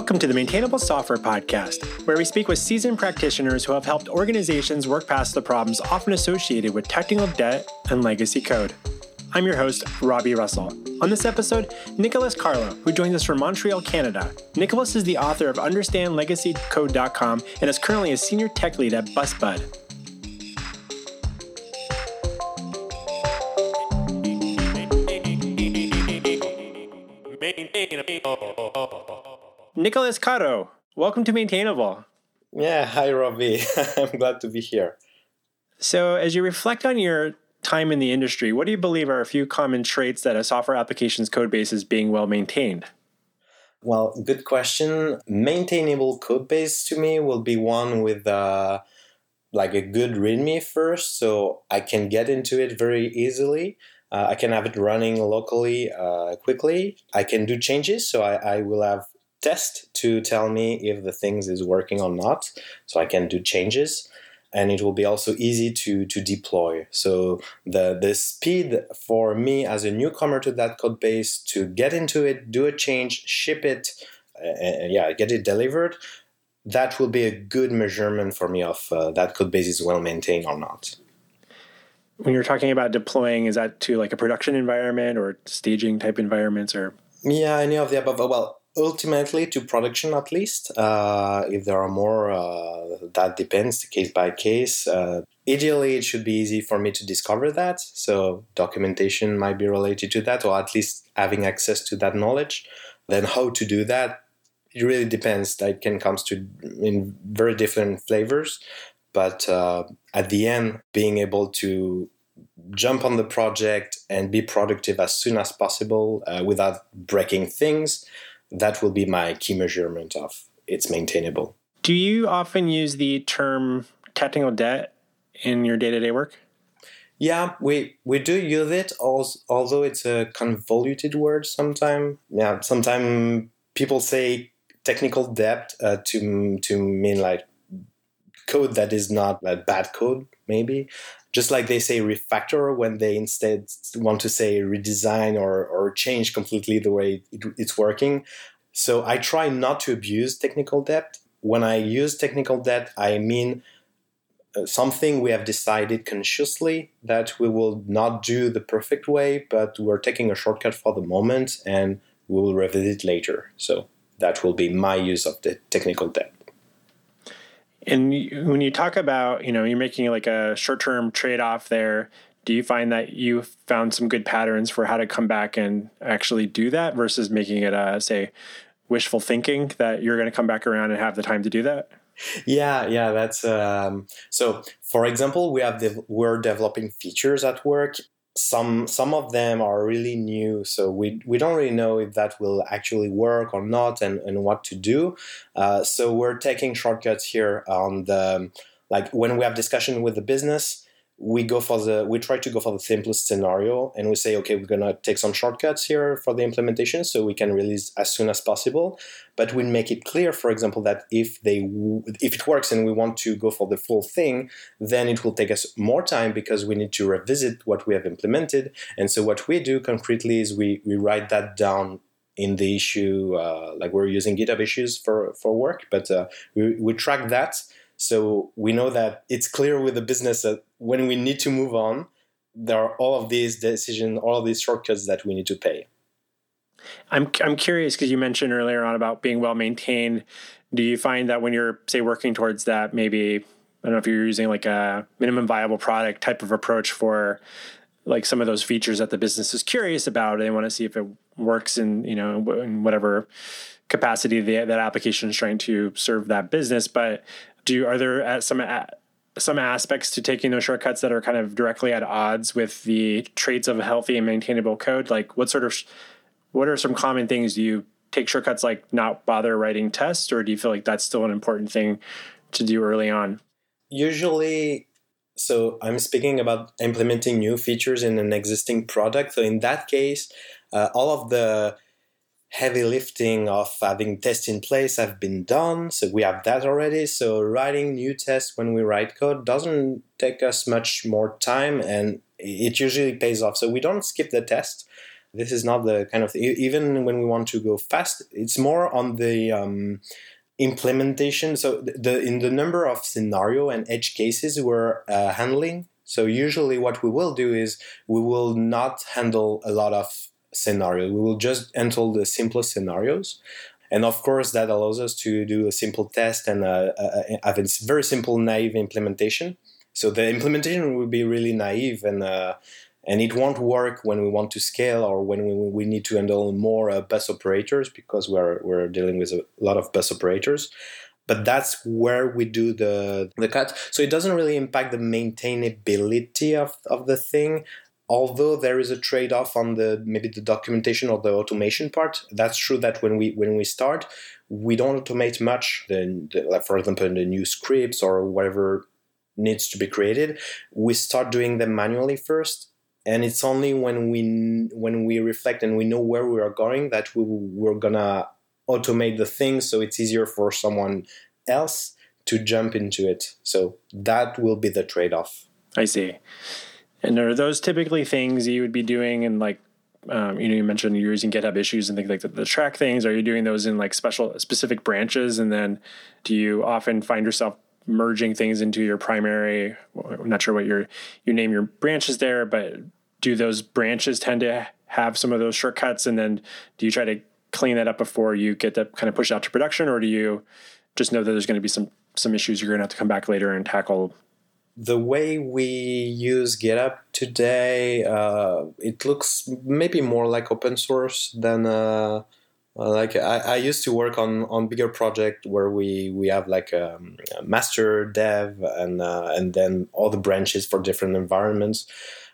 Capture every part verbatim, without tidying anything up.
Welcome to the Maintainable Software Podcast, where we speak with seasoned practitioners who have helped organizations work past the problems often associated with technical debt and legacy code. I'm your host, Robbie Russell. On this episode, Nicolas Carlo, who joins us from Montreal, Canada. Nicolas is the author of Understand Legacy Code dot com and is currently a senior tech lead at Busbud. Nicolas Carlo, welcome to Maintainable. Yeah, hi, Robbie. I'm glad to be here. So as you reflect on your time in the industry, what do you believe are a few common traits that a software application's code base is being well-maintained? Well, good question. Maintainable code base to me will be one with uh, like a good README first, so I can get into it very easily. Uh, I can have it running locally uh, quickly. I can do changes, so I, I will have test to tell me if the things is working or not, so I can do changes, and it will be also easy to to deploy. So the the speed for me as a newcomer to that code base to get into it, do a change, ship it, uh, yeah, get it delivered, that will be a good measurement for me of uh, that code base is well maintained or not. When you're talking about deploying, is that to like a production environment or staging type environments or? Yeah, any of the above. Well, ultimately to production at least. Uh, if there are more, uh, that depends case by case. Uh, ideally, it should be easy for me to discover that. So documentation might be related to that, or at least having access to that knowledge. Then how to do that, it really depends. It can come to in very different flavors. But uh, at the end, being able to jump on the project and be productive as soon as possible uh, without breaking things, that will be my key measurement of it's maintainable. Do you often use the term technical debt in your day-to-day work? Yeah, we, we do use it, although it's a convoluted word sometimes. Yeah, sometimes people say technical debt uh, to to mean like code that is not like bad code, maybe. Just like they say refactor when they instead want to say redesign or, or change completely the way it, it's working. So I try not to abuse technical debt. When I use technical debt, I mean something we have decided consciously that we will not do the perfect way, but we're taking a shortcut for the moment and we will revisit it later. So that will be my use of the technical debt. And when you talk about, you know, you're making like a short-term trade-off there, do you find that you found some good patterns for how to come back and actually do that versus making it, uh, say, wishful thinking that you're going to come back around and have the time to do that? Yeah, yeah, that's... Um, so, for example, we have de- we're developing features at work. Some some of them are really new, so we we don't really know if that will actually work or not, and, and what to do. Uh, so we're taking shortcuts here on the like when we have discussion with the business, we go for the we try to go for the simplest scenario, and we say okay, we're gonna take some shortcuts here for the implementation, so we can release as soon as possible. But we make it clear, for example, that if they if it works and we want to go for the full thing, then it will take us more time because we need to revisit what we have implemented. And so what we do concretely is we we write that down in the issue, uh, like we're using GitHub issues for for work, but uh, we we track that. So we know that it's clear with the business that when we need to move on, there are all of these decisions, all of these shortcuts that we need to pay. I'm I'm curious because you mentioned earlier on about being well-maintained. Do you find that when you're, say, working towards that, maybe, I don't know if you're using like a minimum viable product type of approach for like some of those features that the business is curious about, they want to see if it works in, you know, in whatever capacity the, that application is trying to serve that business, but Do you, are there some some aspects to taking those shortcuts that are kind of directly at odds with the traits of a healthy and maintainable code? Like what sort of what are some common things? Do you take shortcuts like not bother writing tests, or do you feel like that's still an important thing to do early on? Usually, so I'm speaking about implementing new features in an existing product. So in that case, uh, all of the heavy lifting of having tests in place have been done, so we have that already. So writing new tests when we write code doesn't take us much more time, and it usually pays off. So we don't skip the test. This is not the kind of thing. Even when we want to go fast, it's more on the um, implementation. So the in the number of scenario and edge cases we're uh, handling. So usually what we will do is we will not handle a lot of scenarios. We will just handle the simplest scenarios. And of course, that allows us to do a simple test and a, a, a, have a very simple naive implementation. So the implementation will be really naive and uh, and it won't work when we want to scale or when we, we need to handle more uh, bus operators because we're we're dealing with a lot of bus operators. But that's where we do the the cut. So it doesn't really impact the maintainability of, of the thing. Although there is a trade-off on the maybe the documentation or the automation part, that's true that when we when we start, we don't automate much. The, the, like for example, the new scripts or whatever needs to be created, we start doing them manually first, and it's only when we when we reflect and we know where we are going that we we're gonna automate the thing, so it's easier for someone else to jump into it. So that will be the trade-off. I see. And are those typically things you would be doing in like, um, you know, you mentioned you're using GitHub issues and things like that, the track things. Are you doing those in like special specific branches? And then do you often find yourself merging things into your primary, I'm not sure what your, you name your branches there, but do those branches tend to have some of those shortcuts? And then do you try to clean that up before you get that kind of pushed out to production? Or do you just know that there's going to be some, some issues you're going to have to come back later and tackle? The way we use GitHub today, uh, it looks maybe more like open source than uh, like I, I used to work on, on bigger project where we, we have like a, a master dev and uh, and then all the branches for different environments.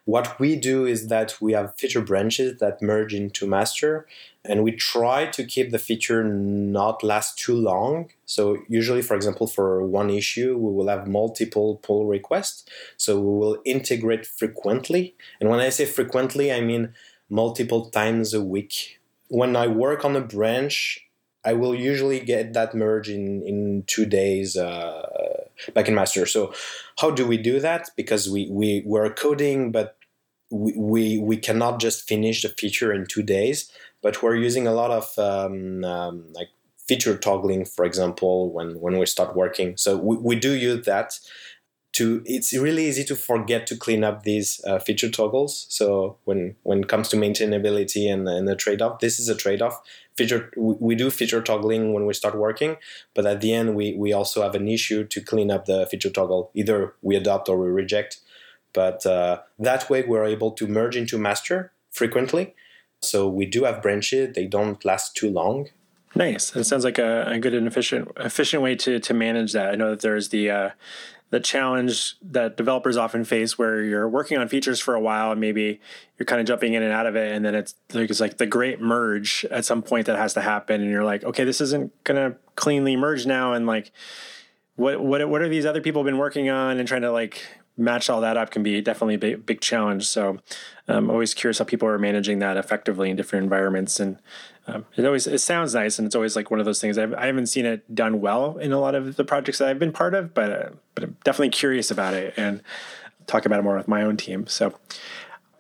What we do is that we have feature branches that merge into master, and we try to keep the feature not last too long. So usually, for example, for one issue, we will have multiple pull requests. So we will integrate frequently. And when I say frequently, I mean multiple times a week. When I work on a branch, I will usually get that merge in, in two days uh, back in master. So how do we do that? Because we, we, we're coding, but we, we, we cannot just finish the feature in two days. But we're using a lot of um, um, like feature toggling, for example, when, when we start working. So we, we do use that. To, it's really easy to forget to clean up these uh, feature toggles. So when, when it comes to maintainability and, and the trade-off, this is a trade-off. Feature, we, we do feature toggling when we start working, but at the end, we, we also have an issue to clean up the feature toggle. Either we adopt or we reject. But uh, that way, we're able to merge into master frequently. So we do have branches. They don't last too long. Nice. That sounds like a, a good and efficient efficient way to, to manage that. I know that there's the... Uh, the challenge that developers often face where you're working on features for a while and maybe you're kind of jumping in and out of it. And then it's, it's like the great merge at some point that has to happen. And you're like, okay, this isn't going to cleanly merge now. And like, what, what, what are these other people been working on, and trying to like match all that up can be definitely a big, big challenge. So I'm always curious how people are managing that effectively in different environments. And um, it always, it sounds nice. And it's always like one of those things I've, I haven't seen it done well in a lot of the projects that I've been part of, but, uh, but I'm definitely curious about it and talk about it more with my own team. So,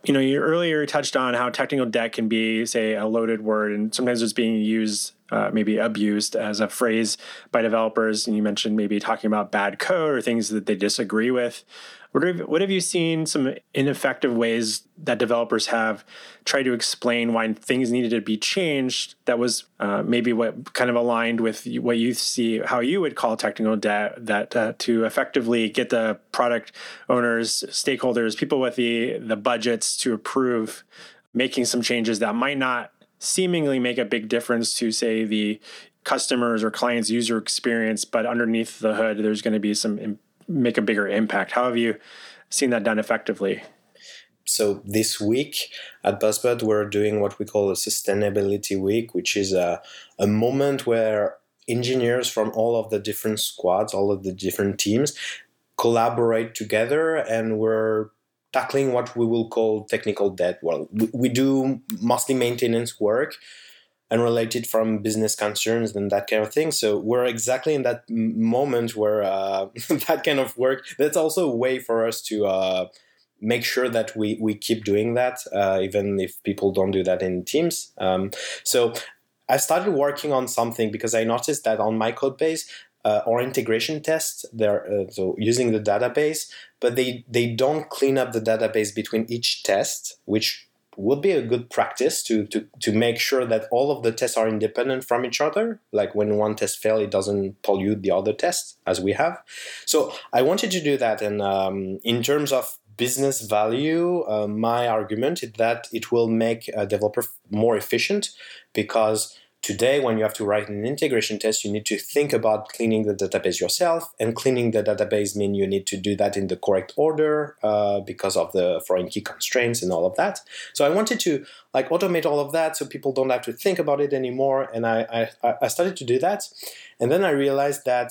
you know, you earlier touched on how technical debt can be, say, a loaded word, and sometimes it's being used, uh, maybe abused as a phrase by developers. And you mentioned maybe talking about bad code or things that they disagree with. What have, what have you seen some ineffective ways that developers have tried to explain why things needed to be changed that was uh, maybe what kind of aligned with what you see, how you would call technical debt, that uh, to effectively get the product owners, stakeholders, people with the, the budgets to approve making some changes that might not seemingly make a big difference to, say, the customers or clients' user experience, but underneath the hood, there's going to be some imp- make a bigger impact. How have you seen that done effectively? So this week at Busbud, we're doing what we call a sustainability week, which is a, a moment where engineers from all of the different squads, all of the different teams collaborate together, and we're tackling what we will call technical debt. Well, we, we do mostly maintenance work and related from business concerns and that kind of thing. So we're exactly in that moment where uh, that kind of work, that's also a way for us to uh, make sure that we, we keep doing that, uh, even if people don't do that in teams. Um, so I started working on something because I noticed that on my code base, Uh, or integration tests, they're uh, so using the database, but they, they don't clean up the database between each test, which would be a good practice to, to, to make sure that all of the tests are independent from each other. Like when one test fails, it doesn't pollute the other test as we have. So I wanted to do that. And um, in terms of business value, uh, my argument is that it will make a developer more efficient, because today, when you have to write an integration test, you need to think about cleaning the database yourself, and cleaning the database means you need to do that in the correct order uh, because of the foreign key constraints and all of that. So I wanted to like automate all of that so people don't have to think about it anymore, and I, I, I started to do that. And then I realized that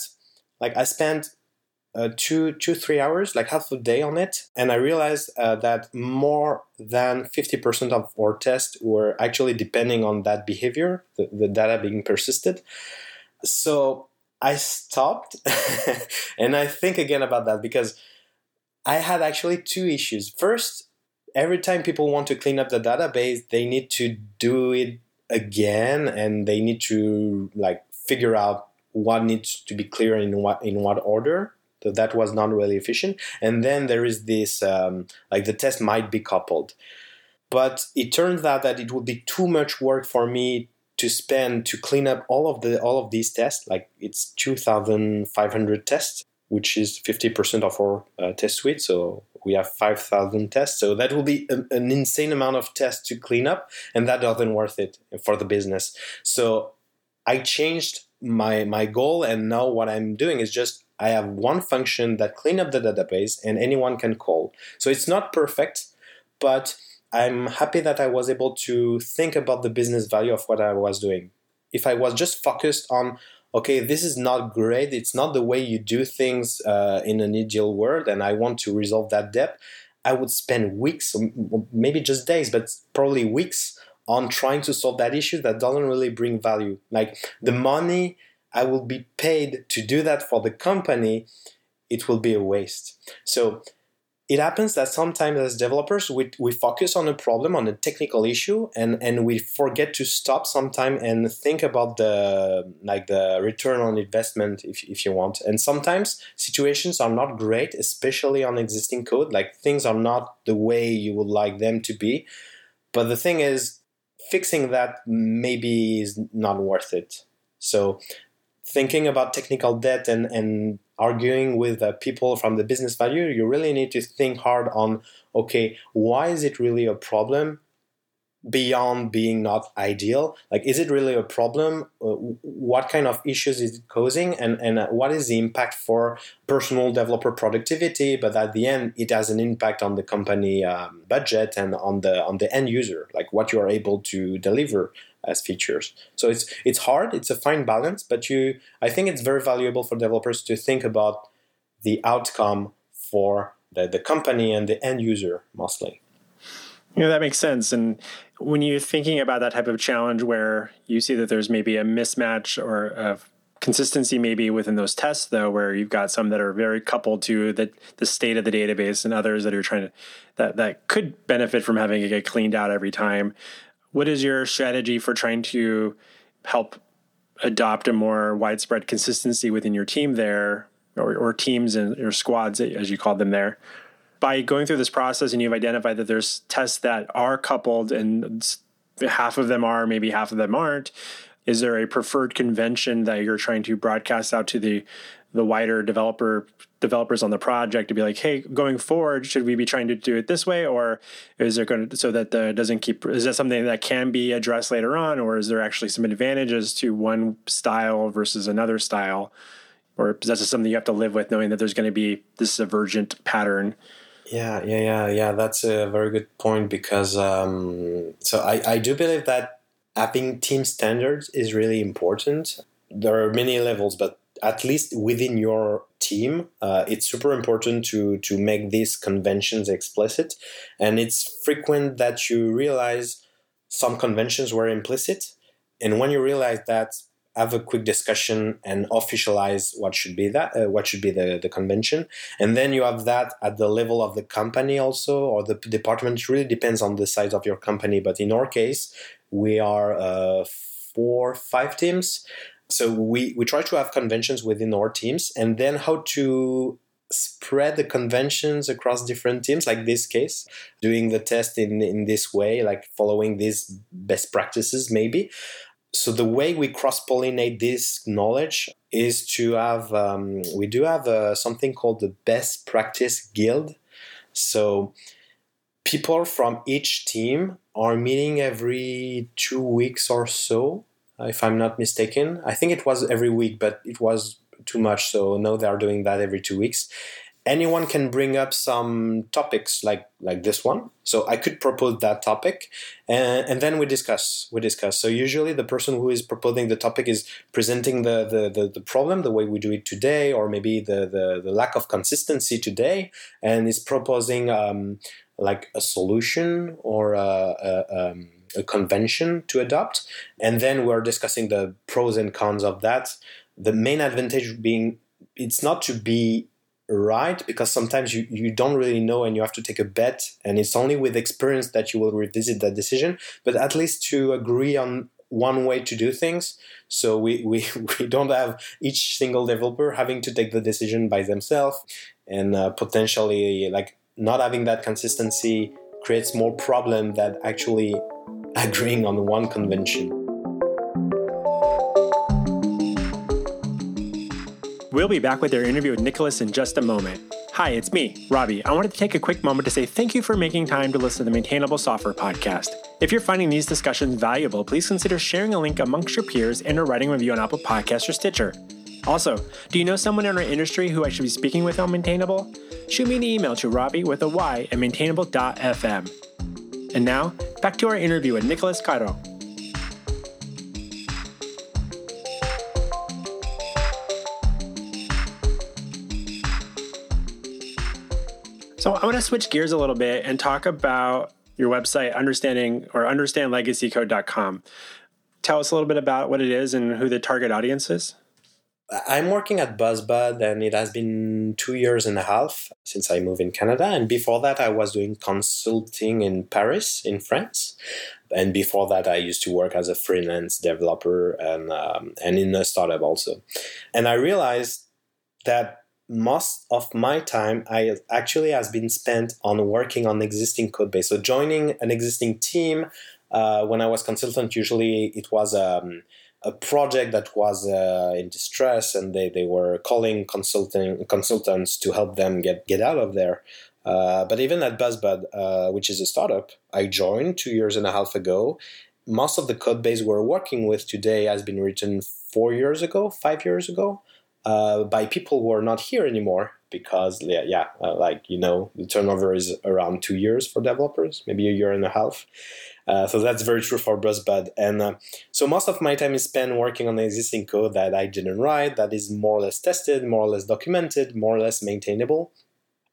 like I spent uh, two, two, three hours, like half a day on it, and I realized uh, that more than fifty percent of our tests were actually depending on that behavior, the, the data being persisted. So I stopped and I think again about that, because I had actually two issues. First, every time people want to clean up the database, they need to do it again, and they need to like figure out what needs to be clear in what in what order. So that was not really efficient. And then there is this, um, like the test might be coupled. But it turns out that it would be too much work for me to spend to clean up all of the all of these tests. Like it's two thousand five hundred tests, which is fifty percent of our uh, test suite. So we have five thousand tests. So that will be a, an insane amount of tests to clean up. And that doesn't worth it for the business. So I changed my my goal. And now what I'm doing is just I have one function that cleans up the database and anyone can call. So it's not perfect, but I'm happy that I was able to think about the business value of what I was doing. If I was just focused on, okay, this is not great, it's not the way you do things uh, in an ideal world, and I want to resolve that debt, I would spend weeks, maybe just days, but probably weeks on trying to solve that issue that doesn't really bring value. Like the money I will be paid to do that for the company, it will be a waste. So it happens that sometimes as developers, we, we focus on a problem, on a technical issue, and, and we forget to stop sometime and think about the like the return on investment, if, if you want. And sometimes situations are not great, especially on existing code, like things are not the way you would like them to be. But the thing is, fixing that maybe is not worth it. So thinking about technical debt and, and arguing with uh, people from the business value, you really need to think hard on, okay, why is it really a problem beyond being not ideal? Like, is it really a problem? Uh, what kind of issues is it causing? And, and uh, what is the impact for personal developer productivity? But at the end, it has an impact on the company um, budget and on the on the end user, like what you are able to deliver as features. So it's it's hard, it's a fine balance, but you I think it's very valuable for developers to think about the outcome for the, the company and the end user mostly. Yeah, you know, that makes sense. And when you're thinking about that type of challenge where you see that there's maybe a mismatch or a consistency maybe within those tests though, where you've got some that are very coupled to the, the state of the database and others that are trying to that that could benefit from having it get cleaned out every time. What is your strategy for trying to help adopt a more widespread consistency within your team there, or, or teams and or squads, as you call them there? By going through this process and you've identified that there's tests that are coupled and half of them are, maybe half of them aren't, is there a preferred convention that you're trying to broadcast out to the the wider developer developers on the project to be like, hey, going forward, should we be trying to do it this way? Or is there going to, so that the doesn't keep, is that something that can be addressed later on? Or is there actually some advantages to one style versus another style? Or is that just something you have to live with, knowing that there's going to be this divergent pattern? Yeah, yeah, yeah, yeah. That's a very good point, because um, so I, I do believe that having team standards is really important. There are many levels, but at least within your team, uh, it's super important to, to make these conventions explicit. And it's frequent that you realize some conventions were implicit. And when you realize that, have a quick discussion and officialize what should be that, uh, what should be the, the convention. And then you have that at the level of the company also, or the department. It really depends on the size of your company. But in our case, we are uh, four, five teams. So we, we try to have conventions within our teams, and then how to spread the conventions across different teams, like this case, doing the test in, in this way, like following these best practices maybe. So the way we cross-pollinate this knowledge is to have, um, we do have uh, something called the Best Practice Guild. So people from each team are meeting every two weeks or so, if I'm not mistaken. I think it was every week, but it was too much. So no, they are doing that every two weeks. Anyone can bring up some topics like, like this one. So I could propose that topic, and, and then we discuss. We discuss. So usually the person who is proposing the topic is presenting the, the, the, the problem, the way we do it today, or maybe the, the, the lack of consistency today, and is proposing um, like a solution or a, a um, a convention to adopt, and then we're discussing the pros and cons of that. The main advantage being it's not to be right, because sometimes you, you don't really know and you have to take a bet, and it's only with experience that you will revisit that decision, but at least to agree on one way to do things. So we, we, we don't have each single developer having to take the decision by themselves, and uh, potentially like not having that consistency creates more problem than actually agreeing on one convention. We'll be back with our interview with Nicolas in just a moment. Hi, it's me, Robbie. I wanted to take a quick moment to say thank you for making time to listen to the Maintainable Software Podcast. If you're finding these discussions valuable, please consider sharing a link amongst your peers and or writing a review on Apple Podcasts or Stitcher. Also, do you know someone in our industry who I should be speaking with on Maintainable? Shoot me an email to robbie with a y at maintainable dot f m. And now, back to our interview with Nicolas Carlo. So I want to switch gears a little bit and talk about your website, understanding or understand legacy code dot com. Tell us a little bit about what it is and who the target audience is. I'm working at Busbud, and it has been two years and a half since I moved in Canada. And before that, I was doing consulting in Paris, in France. And before that, I used to work as a freelance developer and um, and in a startup also. And I realized that most of my time I actually has been spent on working on existing code base. So joining an existing team, uh, when I was consultant, usually it was... Um, a project that was uh, in distress, and they, they were calling consulting consultants to help them get, get out of there. Uh, but even at Busbud, uh, which is a startup, I joined two years and a half ago. Most of the code base we're working with today has been written four years ago, five years ago, uh, by people who are not here anymore because, yeah, yeah uh, like, you know, the turnover is around two years for developers, maybe a year and a half. Uh, so that's very true for Busbud. And uh, so most of my time is spent working on the existing code that I didn't write, that is more or less tested, more or less documented, more or less maintainable.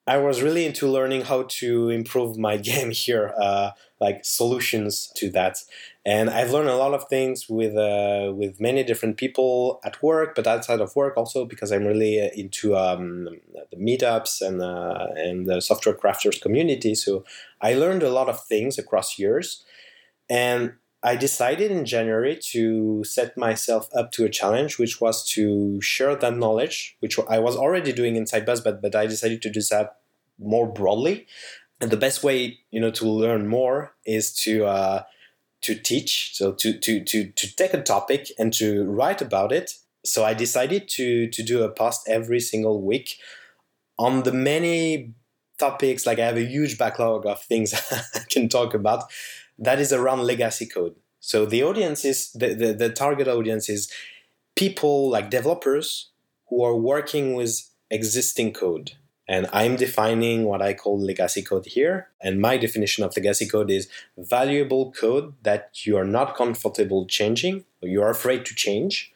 I was really into learning how to improve my game here, uh, like solutions to that. And I've learned a lot of things with uh, with many different people at work, but outside of work also, because I'm really into um, the meetups and uh, and the software crafters community. So I learned a lot of things across years. And I decided in January to set myself up to a challenge, which was to share that knowledge, which I was already doing inside Busbud, but I decided to do that more broadly. And the best way, you know, to learn more is to uh, to teach, so to to to to take a topic and to write about it. So I decided to to do a post every single week on the many topics. Like I have a huge backlog of things I can talk about. That is around legacy code. So the audience is, the, the, the target audience is people like developers who are working with existing code. And I'm defining what I call legacy code here. And my definition of legacy code is valuable code that you are not comfortable changing, or you are afraid to change.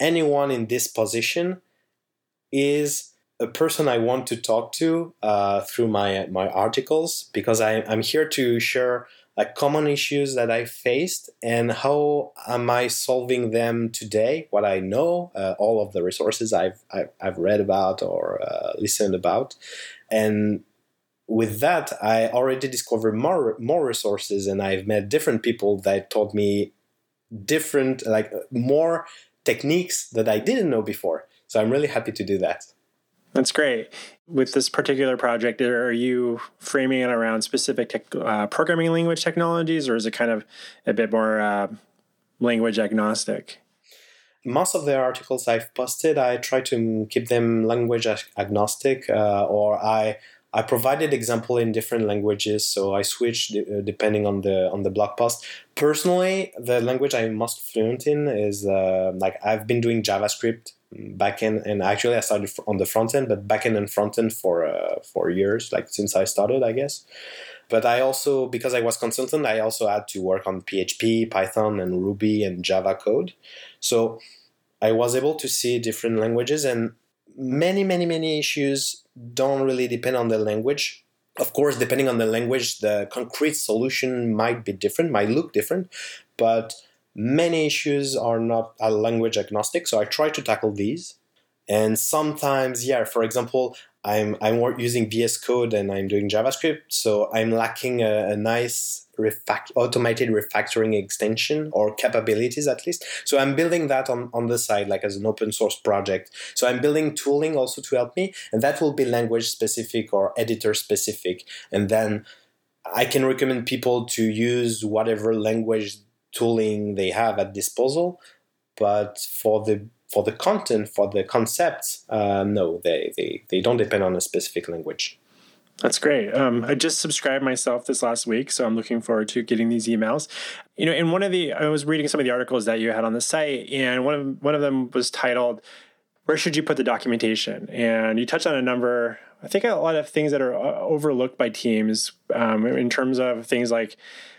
Anyone in this position is a person I want to talk to uh, through my my articles, because I, I'm here to share like common issues that I faced and how am I solving them today, what I know, uh, all of the resources I've, I've, I've read about or uh, listened about. And with that, I already discovered more, more resources, and I've met different people that taught me different, like more techniques that I didn't know before. So I'm really happy to do that. That's great. With this particular project, are you framing it around specific tech, uh, programming language technologies, or is it kind of a bit more uh, language agnostic? Most of the articles I've posted, I try to keep them language ag- agnostic, uh, or I I provided example in different languages, so I switch d- depending on the on the blog post. Personally, the language I'm most fluent in is uh, like I've been doing JavaScript backend, and actually I started on the front end, but backend and front end for uh, for years, like since I started, I guess. But I also, because I was consultant, I also had to work on P H P, Python, and Ruby and Java code. So I was able to see different languages, and many, many, many issues don't really depend on the language. Of course, depending on the language, the concrete solution might be different, might look different, but many issues are not are language agnostic. So I try to tackle these. And sometimes, yeah, for example, I'm I'm using V S Code and I'm doing JavaScript, so I'm lacking a, a nice refact, automated refactoring extension or capabilities at least. So I'm building that on, on the side, like as an open source project. So I'm building tooling also to help me, and that will be language specific or editor specific. And then I can recommend people to use whatever language tooling they have at disposal, but for the For the content, for the concepts, uh, no, they, they, they don't depend on a specific language. That's great. Um, I just subscribed myself this last week, so I'm looking forward to getting these emails. You know, in one of the, I was reading some of the articles that you had on the site, and one of one of them was titled, "Where should you put the documentation?" And you touched on a number, I think a lot of things that are overlooked by teams um, in terms of things like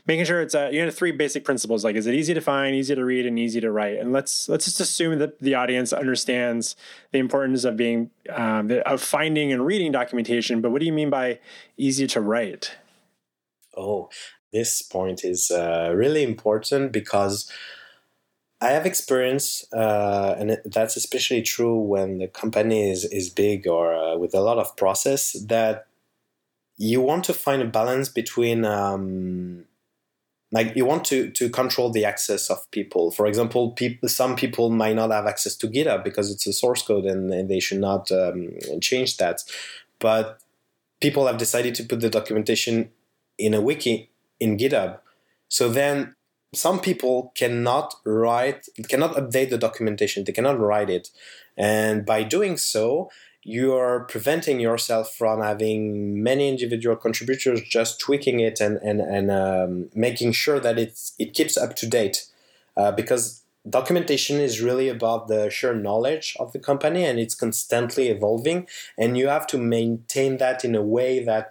making sure it's a, you know, three basic principles. Like, is it easy to find, easy to read, and easy to write? And let's let's just assume that the audience understands the importance of being um, of finding and reading documentation. But what do you mean by easy to write? Oh, this point is uh, really important because I have experience, uh, and that's especially true when the company is, is big or uh, with a lot of process, that you want to find a balance between, um, like you want to, to control the access of people. For example, people, some people might not have access to GitHub because it's a source code and, and they should not um, change that. But people have decided to put the documentation in a wiki in GitHub. So then some people cannot write, cannot update the documentation. They cannot write it. And by doing so, you are preventing yourself from having many individual contributors just tweaking it and, and, and um, making sure that it's, it keeps up to date. Uh, because documentation is really about the shared knowledge of the company, and it's constantly evolving. And you have to maintain that in a way that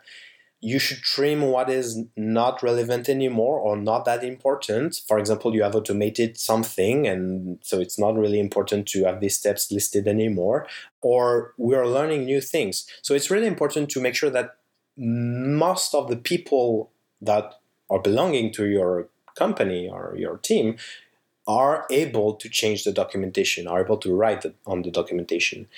you should trim what is not relevant anymore or not that important. For example, you have automated something, and so it's not really important to have these steps listed anymore, or we are learning new things. So it's really important to make sure that most of the people that are belonging to your company or your team are able to change the documentation, are able to write on the documentation.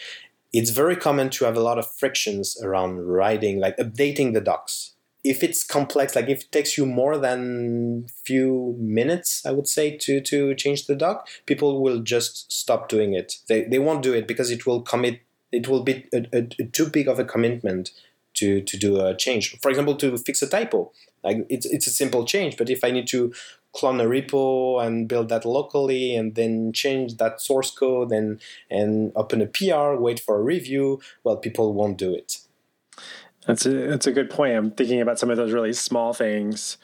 It's very common to have a lot of frictions around writing, like updating the docs. If it's complex, like if it takes you more than a few minutes, I would say, to, to change the doc, people will just stop doing it. They they won't do it because it will commit. It will be a, a, a too big of a commitment to, to do a change. For example, to fix a typo. Like it's it's a simple change, but if I need to clone a repo and build that locally and then change that source code and, and open a P R, wait for a review, well, people won't do it. That's a, that's a good point. I'm thinking about some of those really small things,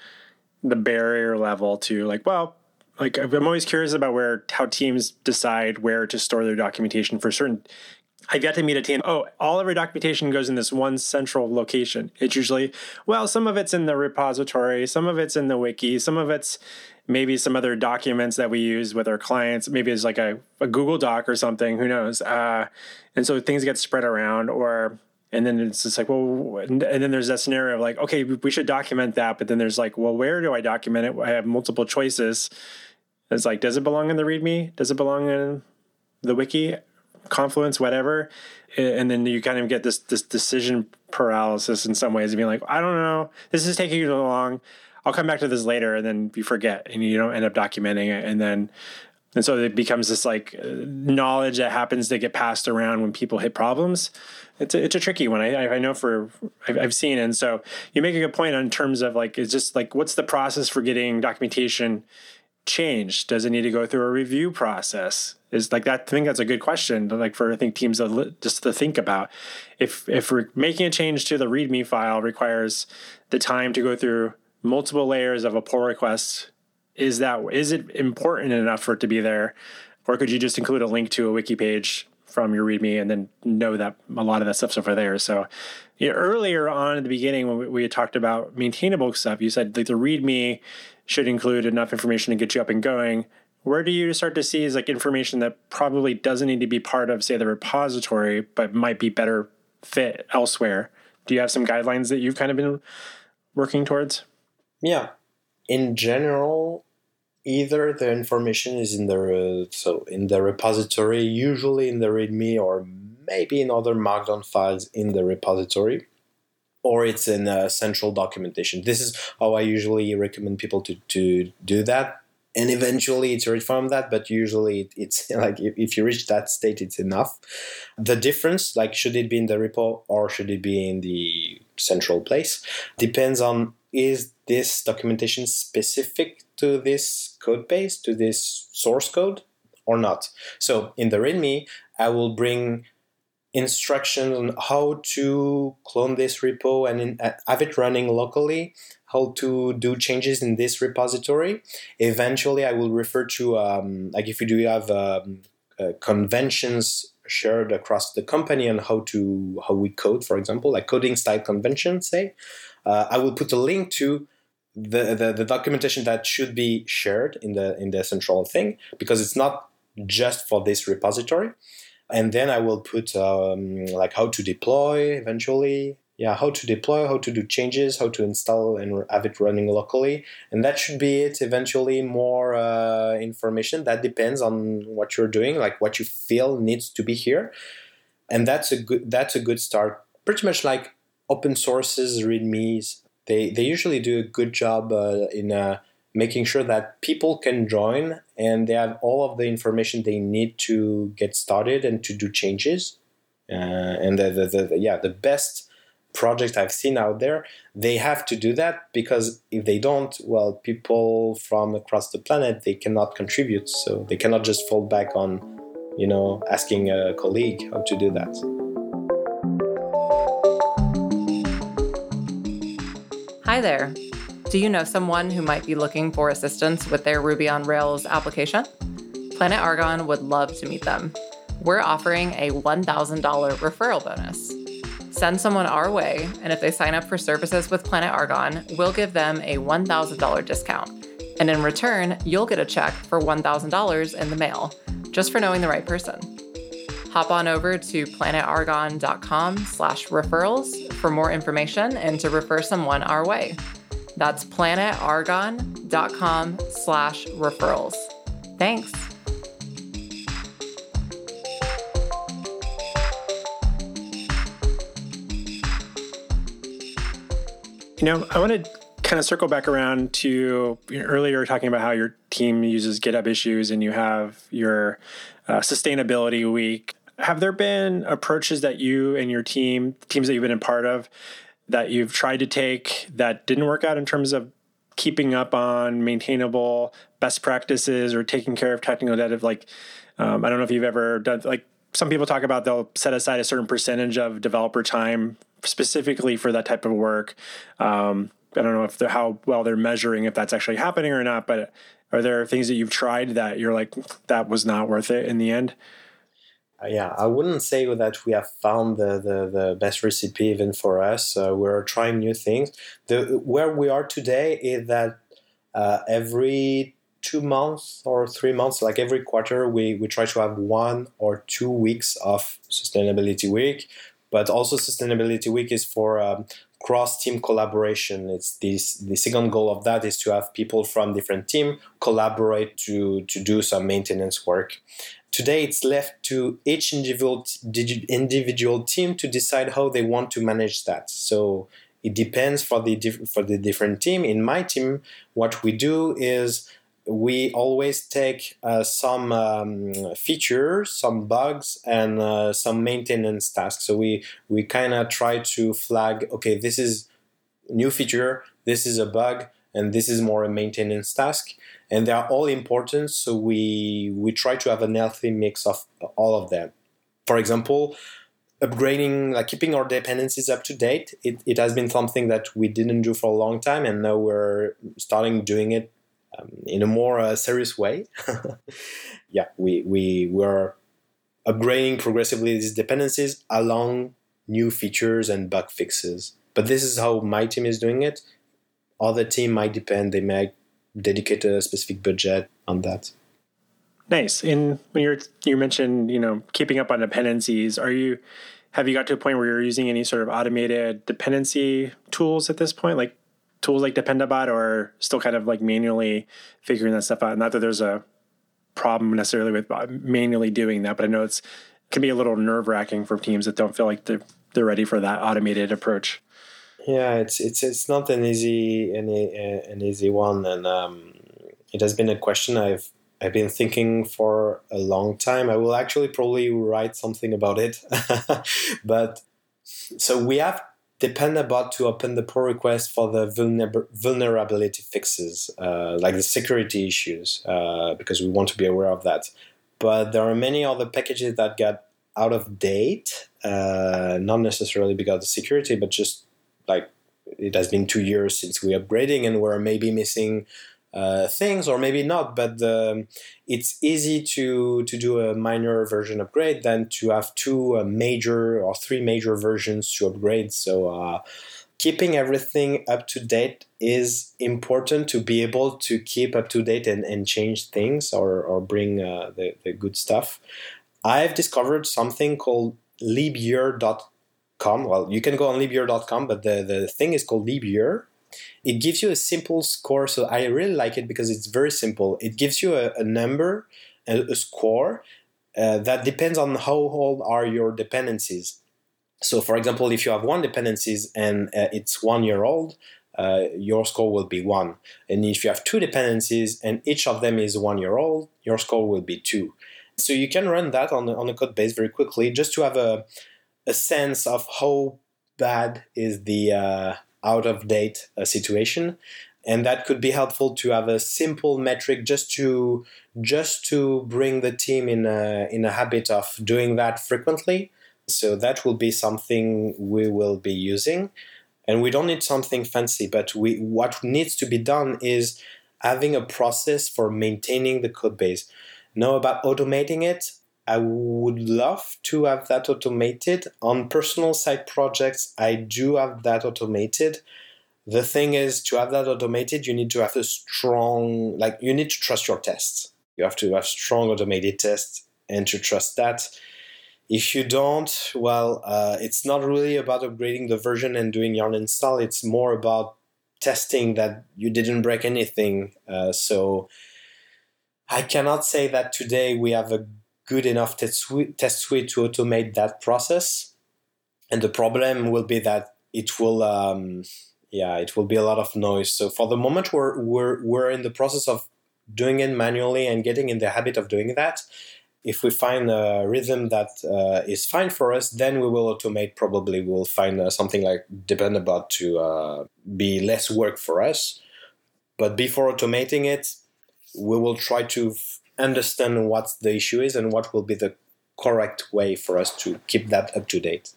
the barrier level to like, well, like I'm always curious about where how teams decide where to store their documentation for certain. I've got to meet a team. Oh, all of our documentation goes in this one central location. It's usually, well, some of it's in the repository, some of it's in the wiki, some of it's maybe some other documents that we use with our clients. Maybe it's like a, a Google Doc or something, who knows? Uh, and so things get spread around, or And then it's just like, well, and then there's that scenario of like, okay, we should document that. But then there's like, well, where do I document it? I have multiple choices. It's like, does it belong in the README? Does it belong in the wiki, Confluence, whatever? And then you kind of get this this decision paralysis in some ways of being like, I don't know, this is taking you too long. I'll come back to this later. And then you forget and you don't end up documenting it. And then And so it becomes this like knowledge that happens to get passed around when people hit problems. It's a, it's a tricky one. I I know for I've seen. And so you make a good point in terms of like, it's just like, what's the process for getting documentation changed? Does it need to go through a review process? Is like that. I think that's a good question. Like for I think teams to, just to think about if if we're making a change to the README file requires the time to go through multiple layers of a pull request. Is that is it important enough for it to be there, or could you just include a link to a wiki page from your README and then know that a lot of that stuff's over there? So you know, earlier on at the beginning when we, we had talked about maintainable stuff, you said like the README should include enough information to get you up and going. Where do you start to see is like information that probably doesn't need to be part of, say, the repository, but might be better fit elsewhere? Do you have some guidelines that you've kind of been working towards? Yeah. In general, either the information is in the uh, so in the repository, usually in the README, or maybe in other Markdown files in the repository, or it's in uh, central documentation. This is how I usually recommend people to, to do that, and eventually iterate from that. But usually, it's like if, if you reach that state, it's enough. The difference, like should it be in the repo or should it be in the central place, depends on is this documentation specific to this code base, to this source code, or not. So in the README, I will bring instructions on how to clone this repo and in, uh, have it running locally, how to do changes in this repository. Eventually, I will refer to, um, like if you do have um, uh, conventions shared across the company on how to how we code, for example, like coding style convention, say, Uh, I will put a link to the, the, the documentation that should be shared in the in the central thing, because it's not just for this repository. And then I will put um, like how to deploy eventually. Yeah, how to deploy, how to do changes, how to install and have it running locally. And that should be it. Eventually more uh, information. That depends on what you're doing, like what you feel needs to be here. And that's a good that's a good start. Pretty much like open sources, READMEs, they, they usually do a good job uh, in uh, making sure that people can join and they have all of the information they need to get started and to do changes. Uh, and the, the, the yeah, the best project I've seen out there, they have to do that, because if they don't, well, people from across the planet, they cannot contribute. So they cannot just fall back on, you know, asking a colleague how to do that. Hi there. Do you know someone who might be looking for assistance with their Ruby on Rails application? Planet Argon would love to meet them. We're offering a one thousand dollars referral bonus. Send someone our way, and if they sign up for services with Planet Argon, we'll give them a one thousand dollars discount. And in return, you'll get a check for one thousand dollars in the mail, just for knowing the right person. Hop on over to planetargon.com slash referrals for more information and to refer someone our way. That's planetargon.com slash referrals. Thanks. You know, I want to kind of circle back around to you know, earlier talking about how your team uses GitHub issues and you have your uh, sustainability week. Have there been approaches that you and your team, teams that you've been a part of, that you've tried to take that didn't work out in terms of keeping up on maintainable best practices or taking care of technical debt? Of like, um, I don't know if you've ever done, like some people talk about they'll set aside a certain percentage of developer time specifically for that type of work. Um, I don't know if they're, how well they're measuring, if that's actually happening or not, but are there things that you've tried that you're like, that was not worth it in the end? Yeah, I wouldn't say that we have found the, the, the best recipe even for us. Uh, we're trying new things. The, where we are today is that uh, every two months or three months, like every quarter, we, we try to have one or two weeks of sustainability week, but also Sustainability Week is for um, cross-team collaboration. It's this, the second goal of that is to have people from different teams collaborate to, to do some maintenance work. Today, it's left to each individual individual team to decide how they want to manage that. So it depends for the for the different team. In my team, what we do is we always take uh, some um, features, some bugs, and uh, some maintenance tasks. So we we kind of try to flag, okay, this is new feature, this is a bug, and this is more a maintenance task. And they are all important, so we we try to have a healthy mix of all of them. For example, upgrading, like keeping our dependencies up to date, it, it has been something that we didn't do for a long time, and now we're starting doing it um, in a more uh, serious way. yeah, we, we were upgrading progressively these dependencies along new features and bug fixes. But this is how my team is doing it. Other team might depend, they might dedicate a specific budget on that. Nice. And when you're you mentioned, you know, keeping up on dependencies, are you have you got to a point where you're using any sort of automated dependency tools at this point, like tools like Dependabot, or still kind of like manually figuring that stuff out? Not that there's a problem necessarily with manually doing that, but I know it's can be a little nerve-wracking for teams that don't feel like they're they're ready for that automated approach. Yeah, it's it's it's not an easy an, an easy one, and um, it has been a question I've I've been thinking for a long time. I will actually probably write something about it. But so we have Dependabot to open the pull request for the vulner- vulnerability fixes, uh, like the security issues, uh, because we want to be aware of that. But there are many other packages that got out of date, uh, not necessarily because of security, but just like it has been two years since we upgrading and we're maybe missing uh, things or maybe not, but um, it's easy to, to do a minor version upgrade than to have two uh, major or three major versions to upgrade. So uh, keeping everything up to date is important to be able to keep up to date and, and change things or, or bring uh, the, the good stuff. I've discovered something called LibYear dot com. Well, you can go on LibYear dot com, but the, the thing is called LibYear. It gives you a simple score, so I really like it because it's very simple. It gives you a, a number, a, a score, uh, that depends on how old are your dependencies. So, for example, if you have one dependencies and uh, it's one year old, uh, your score will be one. And if you have two dependencies and each of them is one year old, your score will be two. So you can run that on the, on the code base very quickly just to have a a sense of how bad is the uh, out-of-date uh, situation. And that could be helpful to have a simple metric just to just to bring the team in a, in a habit of doing that frequently. So that will be something we will be using. And we don't need something fancy, but we what needs to be done is having a process for maintaining the code base. Now about automating it, I would love to have that automated. On personal side projects, I do have that automated. The thing is, to have that automated, you need to have a strong, like you need to trust your tests. You have to have strong automated tests and to trust that. If you don't, well, uh, it's not really about upgrading the version and doing yarn install. It's more about testing that you didn't break anything. Uh, so I cannot say that today we have a good enough test suite, test suite to automate that process, and the problem will be that it will, um, yeah, it will be a lot of noise. So for the moment, we're we're we're in the process of doing it manually and getting in the habit of doing that. If we find a rhythm that uh, is fine for us, then we will automate. Probably we'll find uh, something like Dependabot to uh, be less work for us. But before automating it, we will try to F- understand what the issue is and what will be the correct way for us to keep that up to date.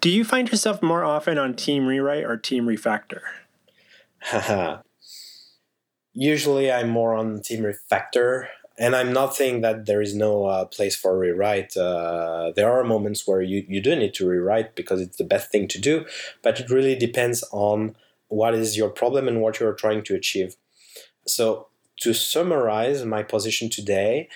Do you find yourself more often on team rewrite or team refactor? Usually I'm more on team refactor, and I'm not saying that there is no uh, place for rewrite. Uh, there are moments where you, you do need to rewrite because it's the best thing to do, but it really depends on what is your problem and what you're trying to achieve. So to summarize my position today,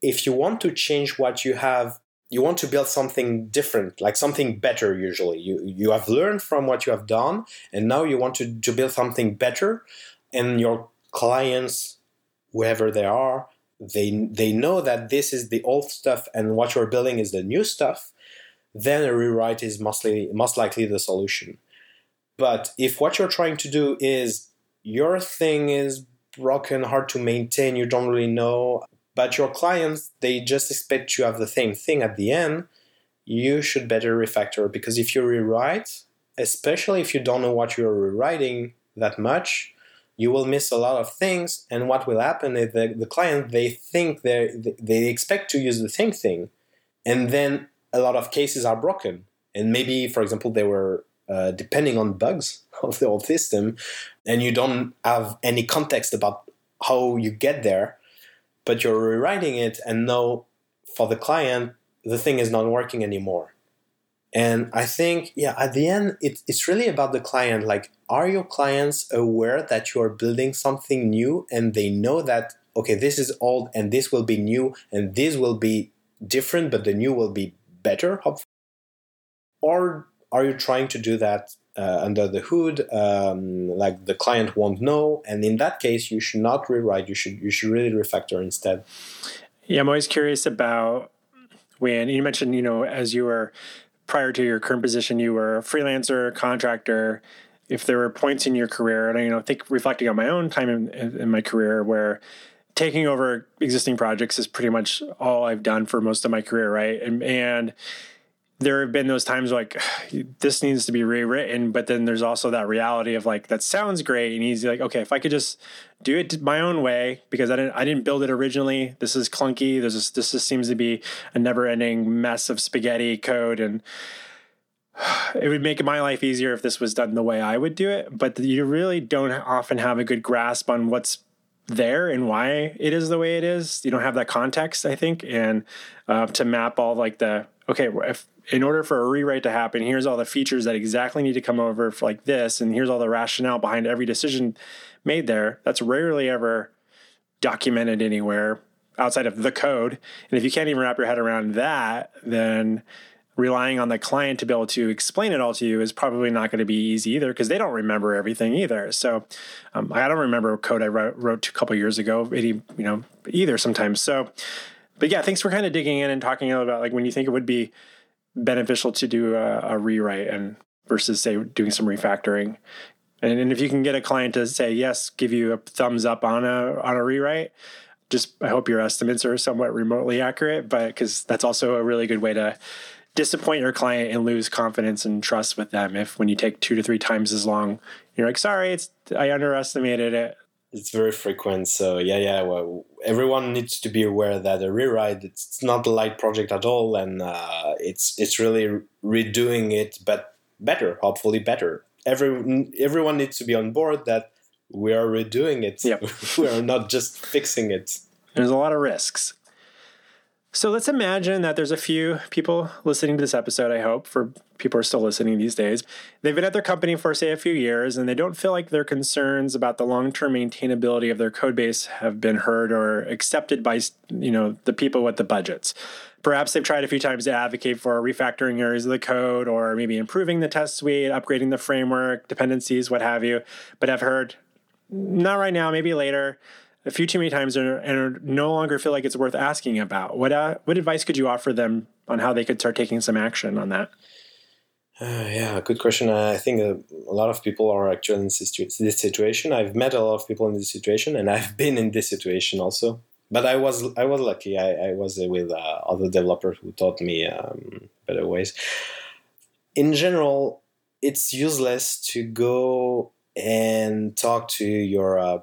if you want to change what you have you want to build something different, like something better usually. You you have learned from what you have done, and now you want to, to build something better. And your clients, whoever they are, they they know that this is the old stuff and what you're building is the new stuff. Then a rewrite is mostly most likely the solution. But if what you're trying to do is your thing is broken, hard to maintain, you don't really know, but your clients, they just expect you have the same thing at the end, you should better refactor. Because if you rewrite, especially if you don't know what you're rewriting that much, you will miss a lot of things. And what will happen is the, the client, they think they they expect to use the same thing. And then a lot of cases are broken. And maybe, for example, they were uh, depending on bugs of the old system, and you don't have any context about how you get there. But you're rewriting it, and now for the client, the thing is not working anymore. And I think, yeah, at the end, it, it's really about the client. Like, are your clients aware that you're building something new, and they know that, okay, this is old, and this will be new, and this will be different, but the new will be better, hopefully? Or are you trying to do that uh, under the hood, um, like the client won't know? And in that case, you should not rewrite. You should you should really refactor instead. Yeah, I'm always curious about when you mentioned, you know, as you were prior to your current position, you were a freelancer, contractor. If there were points in your career, and I, you know, think reflecting on my own time in, in my career where taking over existing projects is pretty much all I've done for most of my career, right? And and there have been those times like, this needs to be rewritten, but then there's also that reality of like, that sounds great and easy. Like, okay, if I could just do it my own way, because I didn't, I didn't build it originally. This is clunky. There's this, this just seems to be a never ending mess of spaghetti code. And it would make my life easier if this was done the way I would do it. But you really don't often have a good grasp on what's there and why it is the way it is. You don't have that context, I think. And uh, to map all like the, okay, if, in order for a rewrite to happen, here's all the features that exactly need to come over for like this, and here's all the rationale behind every decision made there. That's rarely ever documented anywhere outside of the code. And if you can't even wrap your head around that, then relying on the client to be able to explain it all to you is probably not going to be easy either, because they don't remember everything either. So um, I don't remember code I wrote, wrote a couple of years ago, any, you know, either sometimes. So, but yeah, thanks for kind of digging in and talking about like when you think it would be beneficial to do a, a rewrite and versus say doing some refactoring. And, and if you can get a client to say yes, give you a thumbs up on a on a rewrite, just I hope your estimates are somewhat remotely accurate, but because that's also a really good way to disappoint your client and lose confidence and trust with them. If when you take two to three times as long, you're like, sorry, it's I underestimated it. It's very frequent. So yeah, yeah. Well, everyone needs to be aware that a rewrite, it's not a light project at all. And uh, it's it's really redoing it, but better, hopefully better. Every, everyone needs to be on board that we are redoing it. Yep. We are not just fixing it. There's a lot of risks. So let's imagine that there's a few people listening to this episode, I hope, for people who are still listening these days. They've been at their company for, say, a few years, and they don't feel like their concerns about the long-term maintainability of their code base have been heard or accepted by, you know, the people with the budgets. Perhaps they've tried a few times to advocate for refactoring areas of the code or maybe improving the test suite, upgrading the framework, dependencies, what have you, but have heard, not right now, maybe later, a few too many times and no longer feel like it's worth asking about. What uh, what advice could you offer them on how they could start taking some action on that? Uh, yeah, good question. Uh, I think a, a lot of people are actually in this situation. I've met a lot of people in this situation, and I've been in this situation also. But I was I was lucky. I, I was with uh, other developers who taught me um, better ways. In general, it's useless to go and talk to your uh,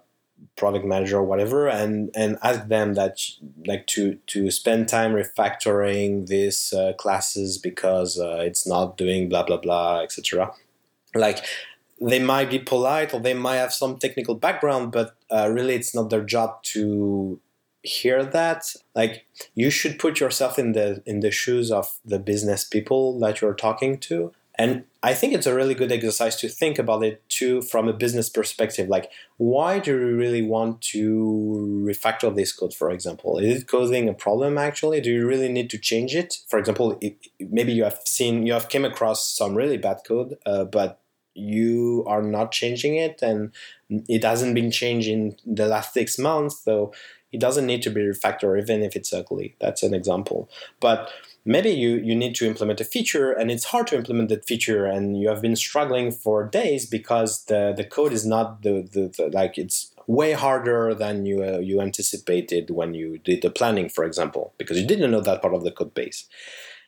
product manager or whatever and and ask them that like to to spend time refactoring these uh, classes because uh, it's not doing blah blah blah, etc. Like, they might be polite or they might have some technical background, but uh, really it's not their job to hear that. Like, you should put yourself in the in the shoes of the business people that you're talking to And I think it's a really good exercise to think about it too from a business perspective. Like, why do we really want to refactor this code, for example? Is it causing a problem actually? Do you really need to change it? For example, it, maybe you have seen, you have came across some really bad code, uh, but you are not changing it and it hasn't been changed in the last six months. So it doesn't need to be refactored even if it's ugly. That's an example. But maybe you, you need to implement a feature and it's hard to implement that feature and you have been struggling for days because the, the code is not the, the, the like it's way harder than you uh, you anticipated when you did the planning, for example, because you didn't know that part of the code base.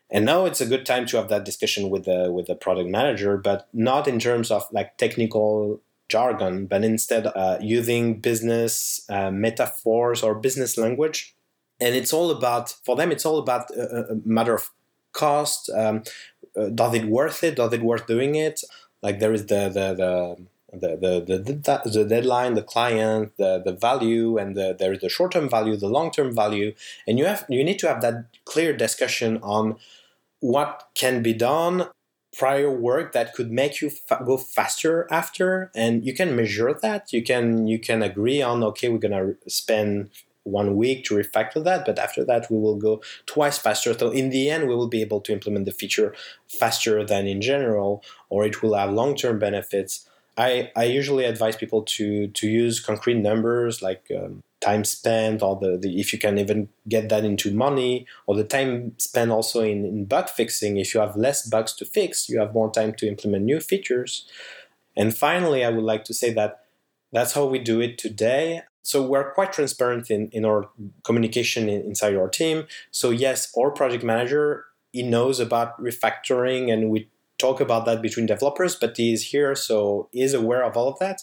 And now it's a good time to have that discussion with the with the product manager, but not in terms of like technical jargon, but instead uh, using business uh, metaphors or business language. And it's all about, for them, it's all about a, a matter of cost. Um, uh, does it worth it? Does it worth doing it? Like there is the the the the the, the, the deadline, the client, the, the value, and the, there is the short-term value, the long-term value, and you have you need to have that clear discussion on what can be done, prior work that could make you fa- go faster after, and you can measure that. You can you can agree on okay, we're gonna spend one week to refactor that, but after that we will go twice faster. So in the end, we will be able to implement the feature faster than in general, or it will have long-term benefits. I, I usually advise people to to use concrete numbers like um, time spent, or the, the if you can even get that into money, or the time spent also in, in bug fixing. If you have less bugs to fix, you have more time to implement new features. And finally, I would like to say that that's how we do it today. So we're quite transparent in, in our communication in, inside our team. So yes, our project manager, he knows about refactoring and we talk about that between developers, but he is here, so he is aware of all of that.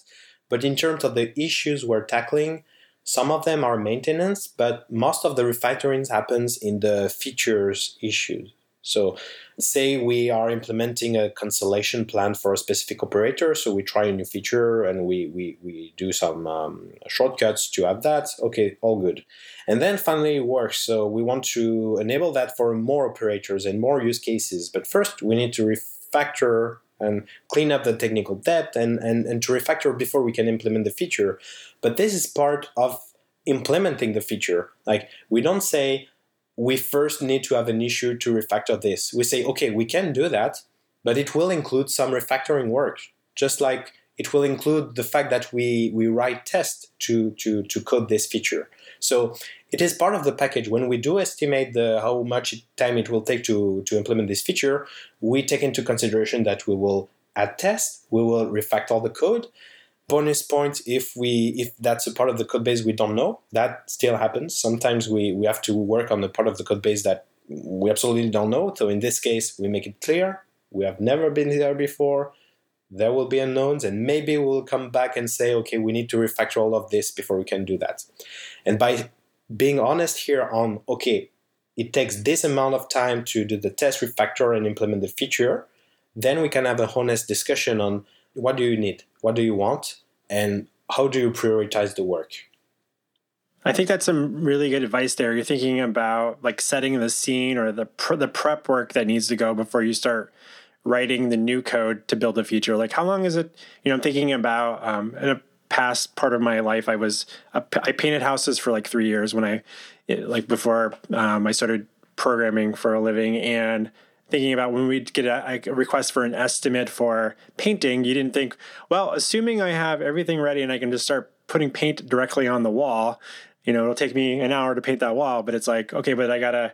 But in terms of the issues we're tackling, some of them are maintenance, but most of the refactoring happens in the features issues. So say we are implementing a cancellation plan for a specific operator, so we try a new feature and we we, we do some um, shortcuts to have that. Okay, all good. And then finally it works. So we want to enable that for more operators and more use cases. But first we need to refactor and clean up the technical debt and, and, and to refactor before we can implement the feature. But this is part of implementing the feature. Like we don't say, we first need to have an issue to refactor this. We say, okay, we can do that, but it will include some refactoring work, just like it will include the fact that we, we write tests to, to, to code this feature. So it is part of the package. When we do estimate the how much time it will take to, to implement this feature, we take into consideration that we will add tests, we will refactor the code. Bonus points if we if that's a part of the code base we don't know. That still happens. Sometimes we, we have to work on the part of the code base that we absolutely don't know. So in this case, we make it clear. We have never been there before. There will be unknowns, and maybe we'll come back and say, okay, we need to refactor all of this before we can do that. And by being honest here on, okay, it takes this amount of time to do the test, refactor, and implement the feature, then we can have a honest discussion on what do you need? What do you want? And how do you prioritize the work? I think that's some really good advice there. You're thinking about like setting the scene or the pre- the prep work that needs to go before you start writing the new code to build a feature. Like how long is it? You know, I'm thinking about um, in a past part of my life, I was a, I painted houses for like three years when I like before um, I started programming for a living. And thinking about when we'd get a, a request for an estimate for painting, you didn't think, well, assuming I have everything ready and I can just start putting paint directly on the wall, you know, it'll take me an hour to paint that wall. But it's like, okay, but I gotta,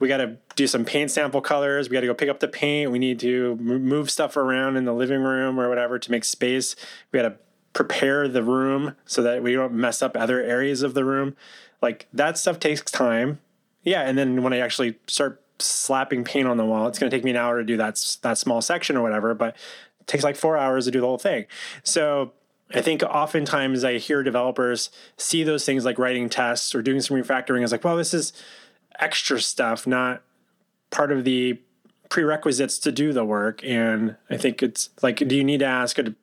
we gotta do some paint sample colors. We gotta go pick up the paint. We need to move stuff around in the living room or whatever to make space. We gotta prepare the room so that we don't mess up other areas of the room. Like that stuff takes time. Yeah, and then when I actually start slapping paint on the wall, it's going to take me an hour to do that that small section or whatever, but it takes like four hours to do the whole thing. So I think oftentimes I hear developers see those things like writing tests or doing some refactoring as like, well, this is extra stuff, not part of the prerequisites to do the work. And I think it's like, do you need to ask a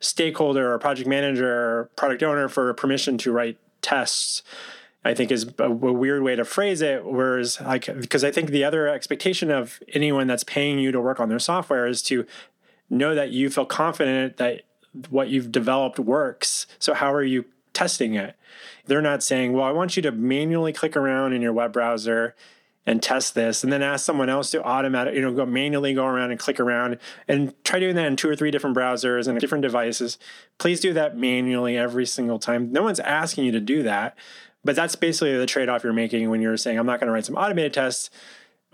stakeholder or project manager or product owner for permission to write tests? I think is a, a weird way to phrase it, whereas like, because I think the other expectation of anyone that's paying you to work on their software is to know that you feel confident that what you've developed works. So how are you testing it? They're not saying, well, I want you to manually click around in your web browser and test this, and then ask someone else to automatically, you know, go manually go around and click around and try doing that in two or three different browsers and different devices. Please do that manually every single time. No one's asking you to do that, but that's basically the trade-off you're making when you're saying, I'm not going to write some automated tests.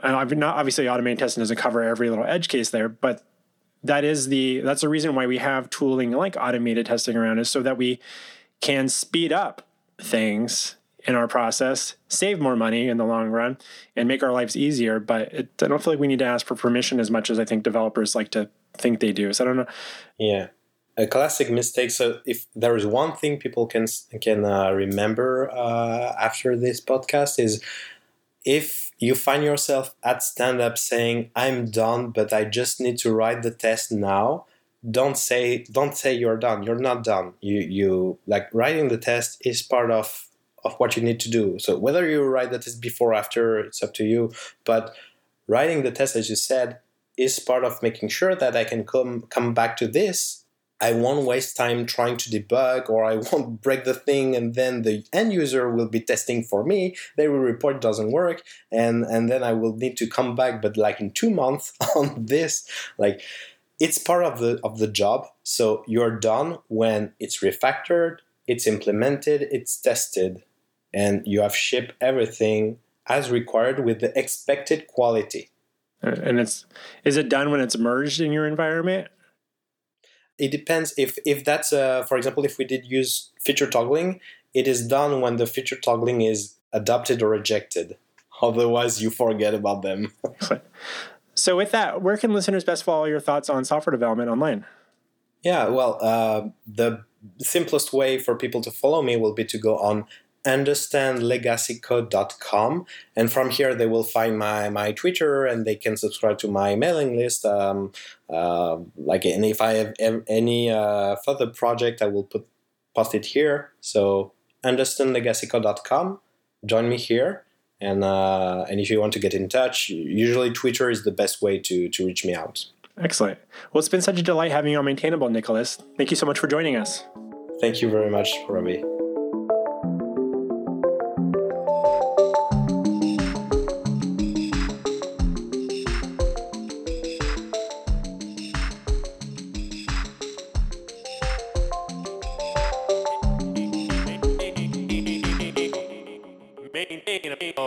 And not, obviously, automated testing doesn't cover every little edge case there, but that is the that's the reason why we have tooling like automated testing around, is so that we can speed up things in our process, save more money in the long run, and make our lives easier. But it, I don't feel like we need to ask for permission as much as I think developers like to think they do. So I don't know. Yeah, a classic mistake. So if there is one thing people can can uh, remember uh, after this podcast is, if you find yourself at stand-up saying, "I'm done, but I just need to write the test now," Don't say don't say you're done. You're not done. You you like writing the test is part of. of what you need to do. So whether you write the test before or after, it's up to you. But writing the test, as you said, is part of making sure that I can come come back to this. I won't waste time trying to debug, or I won't break the thing, and then the end user will be testing for me. They will report it doesn't work, and, and then I will need to come back, but like in two months on this. Like, it's part of the of the job. So you're done when it's refactored, it's implemented, it's tested, and you have shipped everything as required with the expected quality. And it's is it done when it's merged in your environment? It depends. If if that's, uh, for example, if we did use feature toggling, it is done when the feature toggling is adopted or rejected. Otherwise, you forget about them. So with that, where can listeners best follow your thoughts on software development online? Yeah, well, uh, the simplest way for people to follow me will be to go on Understand Legacy Code dot com, and from here they will find my my Twitter, and they can subscribe to my mailing list. Um, uh, like, and if I have any uh, further project, I will put post it here. So Understand Legacy Code dot com, join me here, and uh, and if you want to get in touch, usually Twitter is the best way to to reach me out. Excellent. Well, it's been such a delight having you on Maintainable, Nicolas. Thank you so much for joining us. Thank you very much, Robbie. Making a